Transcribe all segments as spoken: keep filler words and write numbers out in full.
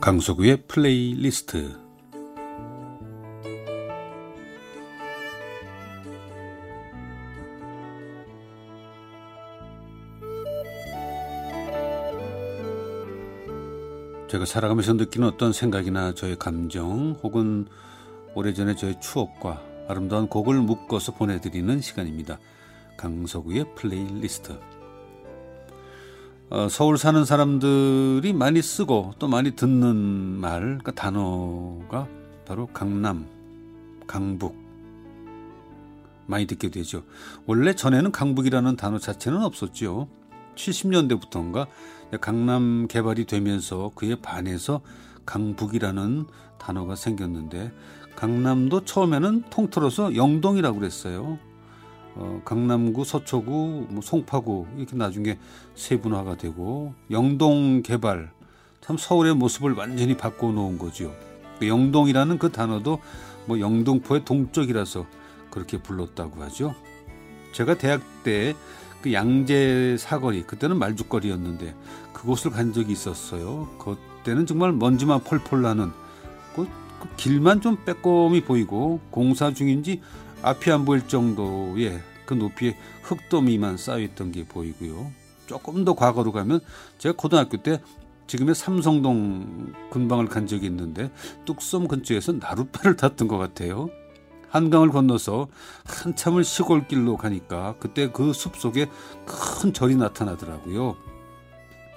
강석우의 플레이리스트. 제가 살아가면서 느끼는 어떤 생각이나 저의 감정 혹은 오래전의 저의 추억과 아름다운 곡을 묶어서 보내드리는 시간입니다. 강석우의 플레이리스트. 어, 서울 사는 사람들이 많이 쓰고 또 많이 듣는 말, 그 단어가 바로 강남, 강북. 많이 듣게 되죠. 원래 전에는 강북이라는 단어 자체는 없었죠. 칠십 년대부터인가 강남 개발이 되면서 그에 반해서 강북이라는 단어가 생겼는데, 강남도 처음에는 통틀어서 영동이라고 그랬어요. 어, 강남구, 서초구, 뭐 송파구 이렇게 나중에 세분화가 되고, 영동 개발, 참 서울의 모습을 완전히 바꿔놓은 거죠. 영동이라는 그 단어도 뭐 영등포의 동쪽이라서 그렇게 불렀다고 하죠. 제가 대학 때 그 양재 사거리, 그때는 말죽거리였는데 그곳을 간 적이 있었어요. 그때는 정말 먼지만 펄펄 나는 그, 그 길만 좀 빼꼼히 보이고 공사 중인지 앞이 안 보일 정도의 그 높이에 흙더미만 쌓여있던 게 보이고요. 조금 더 과거로 가면 제가 고등학교 때 지금의 삼성동 근방을 간 적이 있는데 뚝섬 근처에서 나룻배를 탔던 것 같아요. 한강을 건너서 한참을 시골길로 가니까 그때 그 숲속에 큰 절이 나타나더라고요.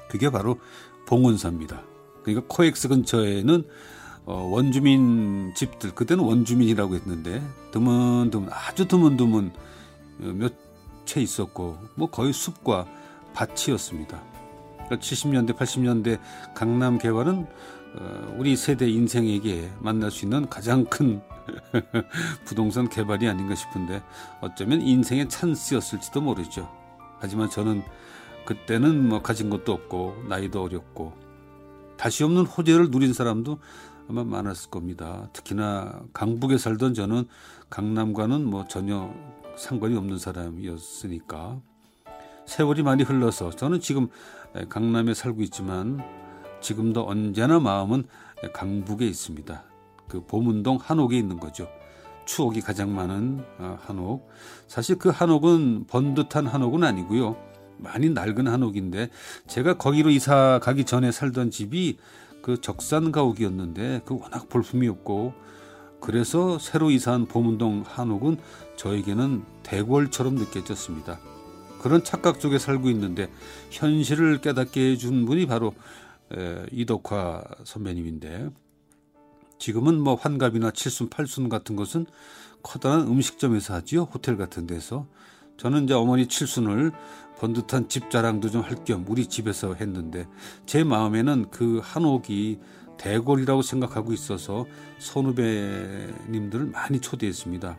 그게 바로 봉은사입니다. 그러니까 코엑스 근처에는 어, 원주민 집들, 그때는 원주민이라고 했는데 드문드문, 아주 드문드문 몇 채 있었고 뭐 거의 숲과 밭이었습니다. 그러니까 칠십 년대, 팔십 년대 강남 개발은 어, 우리 세대 인생에게 만날 수 있는 가장 큰 부동산 개발이 아닌가 싶은데, 어쩌면 인생의 찬스였을지도 모르죠. 하지만 저는 그때는 뭐 가진 것도 없고 나이도 어렸고 다시 없는 호재를 누린 사람도 아마 많았을 겁니다. 특히나 강북에 살던 저는 강남과는 뭐 전혀 상관이 없는 사람이었으니까. 세월이 많이 흘러서 저는 지금 강남에 살고 있지만 지금도 언제나 마음은 강북에 있습니다. 그 보문동 한옥에 있는 거죠. 추억이 가장 많은 한옥. 사실 그 한옥은 번듯한 한옥은 아니고요. 많이 낡은 한옥인데, 제가 거기로 이사 가기 전에 살던 집이 그 적산가옥이었는데 그 워낙 볼품이 없고, 그래서 새로 이사한 보문동 한옥은 저에게는 대궐처럼 느껴졌습니다. 그런 착각 속에 살고 있는데 현실을 깨닫게 해준 분이 바로 에, 이덕화 선배님인데, 지금은 뭐 환갑이나 칠순, 팔순 같은 것은 커다란 음식점에서 하지요. 호텔 같은 데서. 저는 이제 어머니 칠순을 번듯한 집 자랑도 좀 할 겸 우리 집에서 했는데, 제 마음에는 그 한옥이 대궐이라고 생각하고 있어서 선후배님들을 많이 초대했습니다.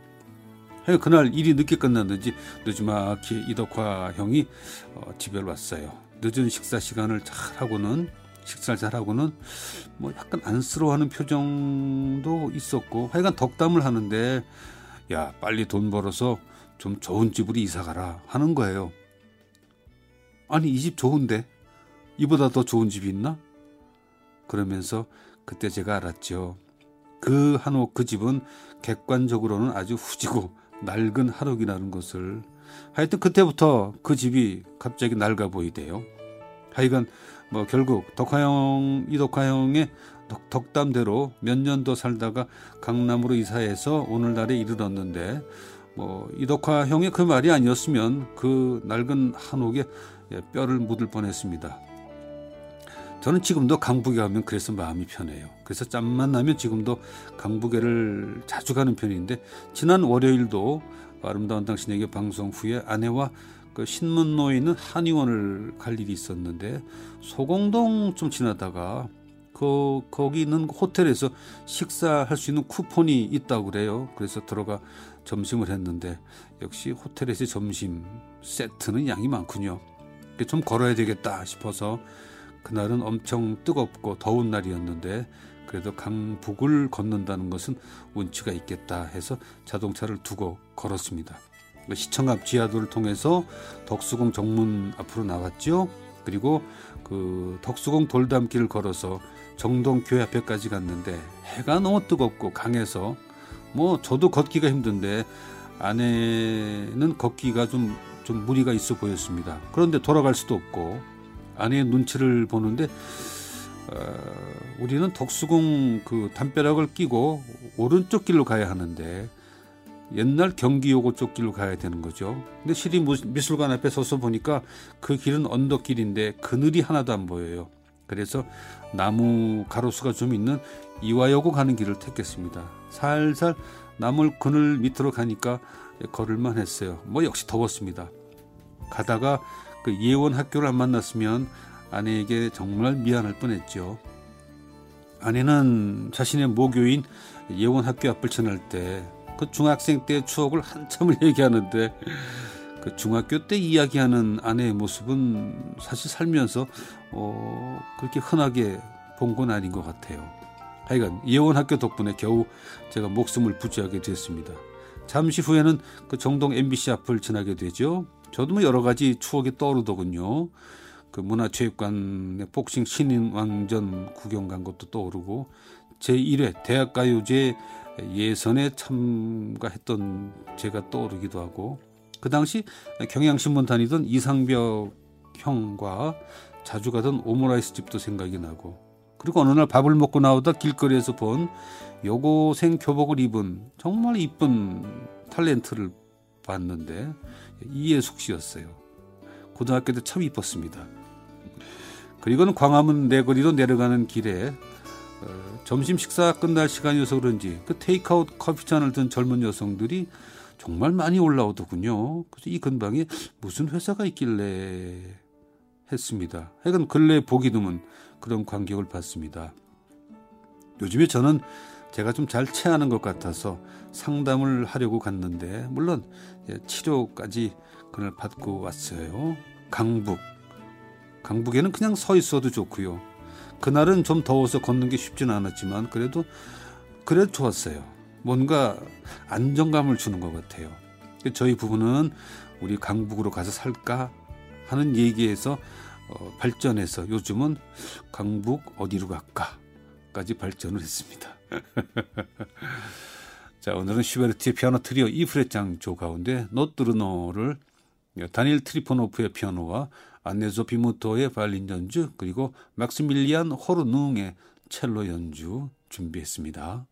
그날 일이 늦게 끝났는지 늦지막히 이덕화 형이 어, 집에 왔어요. 늦은 식사 시간을 잘하고는 식사를 잘하고는 뭐 약간 안쓰러워하는 표정도 있었고, 하여간 덕담을 하는데, 야 빨리 돈 벌어서 좀 좋은 집으로 이사가라 하는 거예요. 아니 이 집 좋은데 이보다 더 좋은 집이 있나? 그러면서 그때 제가 알았죠. 그 한옥, 그 집은 객관적으로는 아주 후지고 낡은 한옥이라는 것을. 하여튼 그때부터 그 집이 갑자기 낡아 보이대요. 하여간 뭐 결국 덕화형, 이덕화형의 덕, 덕담대로 몇 년 더 살다가 강남으로 이사해서 오늘날에 이르렀는데, 뭐 이덕화 형의 그 말이 아니었으면 그 낡은 한옥에 뼈를 묻을 뻔했습니다. 저는 지금도 강북에 가면 그래서 마음이 편해요. 그래서 짬만 나면 지금도 강북에를 자주 가는 편인데, 지난 월요일도 아름다운 당신에게 방송 후에 아내와 그 신문로에 있는 한의원을 갈 일이 있었는데, 소공동 좀 지나다가 그 거기 있는 호텔에서 식사할 수 있는 쿠폰이 있다고 그래요. 그래서 들어가 점심을 했는데, 역시 호텔에서 점심 세트는 양이 많군요. 좀 걸어야 되겠다 싶어서, 그날은 엄청 뜨겁고 더운 날이었는데 그래도 강북을 걷는다는 것은 운치가 있겠다 해서 자동차를 두고 걸었습니다. 시청 앞 지하도를 통해서 덕수궁 정문 앞으로 나왔죠. 그리고 그 덕수궁 돌담길을 걸어서 정동교회 앞에까지 갔는데 해가 너무 뜨겁고 강해서 뭐 저도 걷기가 힘든데 아내는 걷기가 좀, 좀 무리가 있어 보였습니다. 그런데 돌아갈 수도 없고 아내의 눈치를 보는데 어, 우리는 덕수궁 그 담벼락을 끼고 오른쪽 길로 가야 하는데 옛날 경기여고 쪽 길로 가야 되는 거죠. 근데 시립 미술관 앞에 서서 보니까 그 길은 언덕길인데 그늘이 하나도 안 보여요. 그래서 나무 가로수가 좀 있는 이화여고 가는 길을 택했습니다. 살살 나물 그늘 밑으로 가니까 걸을만 했어요. 뭐 역시 더웠습니다. 가다가 그 예원학교를 안 만났으면 아내에게 정말 미안할 뻔했죠. 아내는 자신의 모교인 예원학교 앞을 지날 때 그 중학생 때의 추억을 한참을 얘기하는데 그 중학교 때 이야기하는 아내의 모습은 사실 살면서 어, 그렇게 흔하게 본 건 아닌 것 같아요. 하여간 예원학교 덕분에 겨우 제가 목숨을 부지하게 됐습니다. 잠시 후에는 그 정동 엠비씨 앞을 지나게 되죠. 저도 뭐 여러 가지 추억이 떠오르더군요. 그 문화체육관의 복싱 신인왕전 구경 간 것도 떠오르고 제일 회 대학가요제 예선에 참가했던 제가 떠오르기도 하고 그 당시 경향신문 다니던 이상벽 형과 자주 가던 오므라이스 집도 생각이 나고 그리고 어느 날 밥을 먹고 나오다 길거리에서 본 요고생 교복을 입은 정말 이쁜 탤런트를 봤는데 이예숙 씨였어요. 고등학교 때 참 이뻤습니다. 그리고는 광화문 내거리로 내려가는 길에 어, 점심 식사 끝날 시간이어서 그런지 그 테이크아웃 커피잔을 든 젊은 여성들이 정말 많이 올라오더군요. 그래서 이 근방에 무슨 회사가 있길래 했습니다. 하여간 근래 보기 드문 그런 광경을 봤습니다. 요즘에 저는 제가 좀 잘 체하는 것 같아서 상담을 하려고 갔는데 물론 치료까지 그날 받고 왔어요. 강북. 강북에는 그냥 서 있어도 좋고요. 그날은 좀 더워서 걷는 게 쉽지는 않았지만 그래도 그래도 좋았어요. 뭔가 안정감을 주는 것 같아요. 저희 부부는 우리 강북으로 가서 살까 하는 얘기에서 어, 발전해서 요즘은 강북 어디로 갈까까지 발전을 했습니다. 자, 오늘은 슈베르트의 피아노 트리오 이 프렛 장조 가운데 노트르노를 다니엘 트리포노프의 피아노와 안네조 비무토의 바이올린 연주 그리고 막스밀리안 호르누응의 첼로 연주 준비했습니다.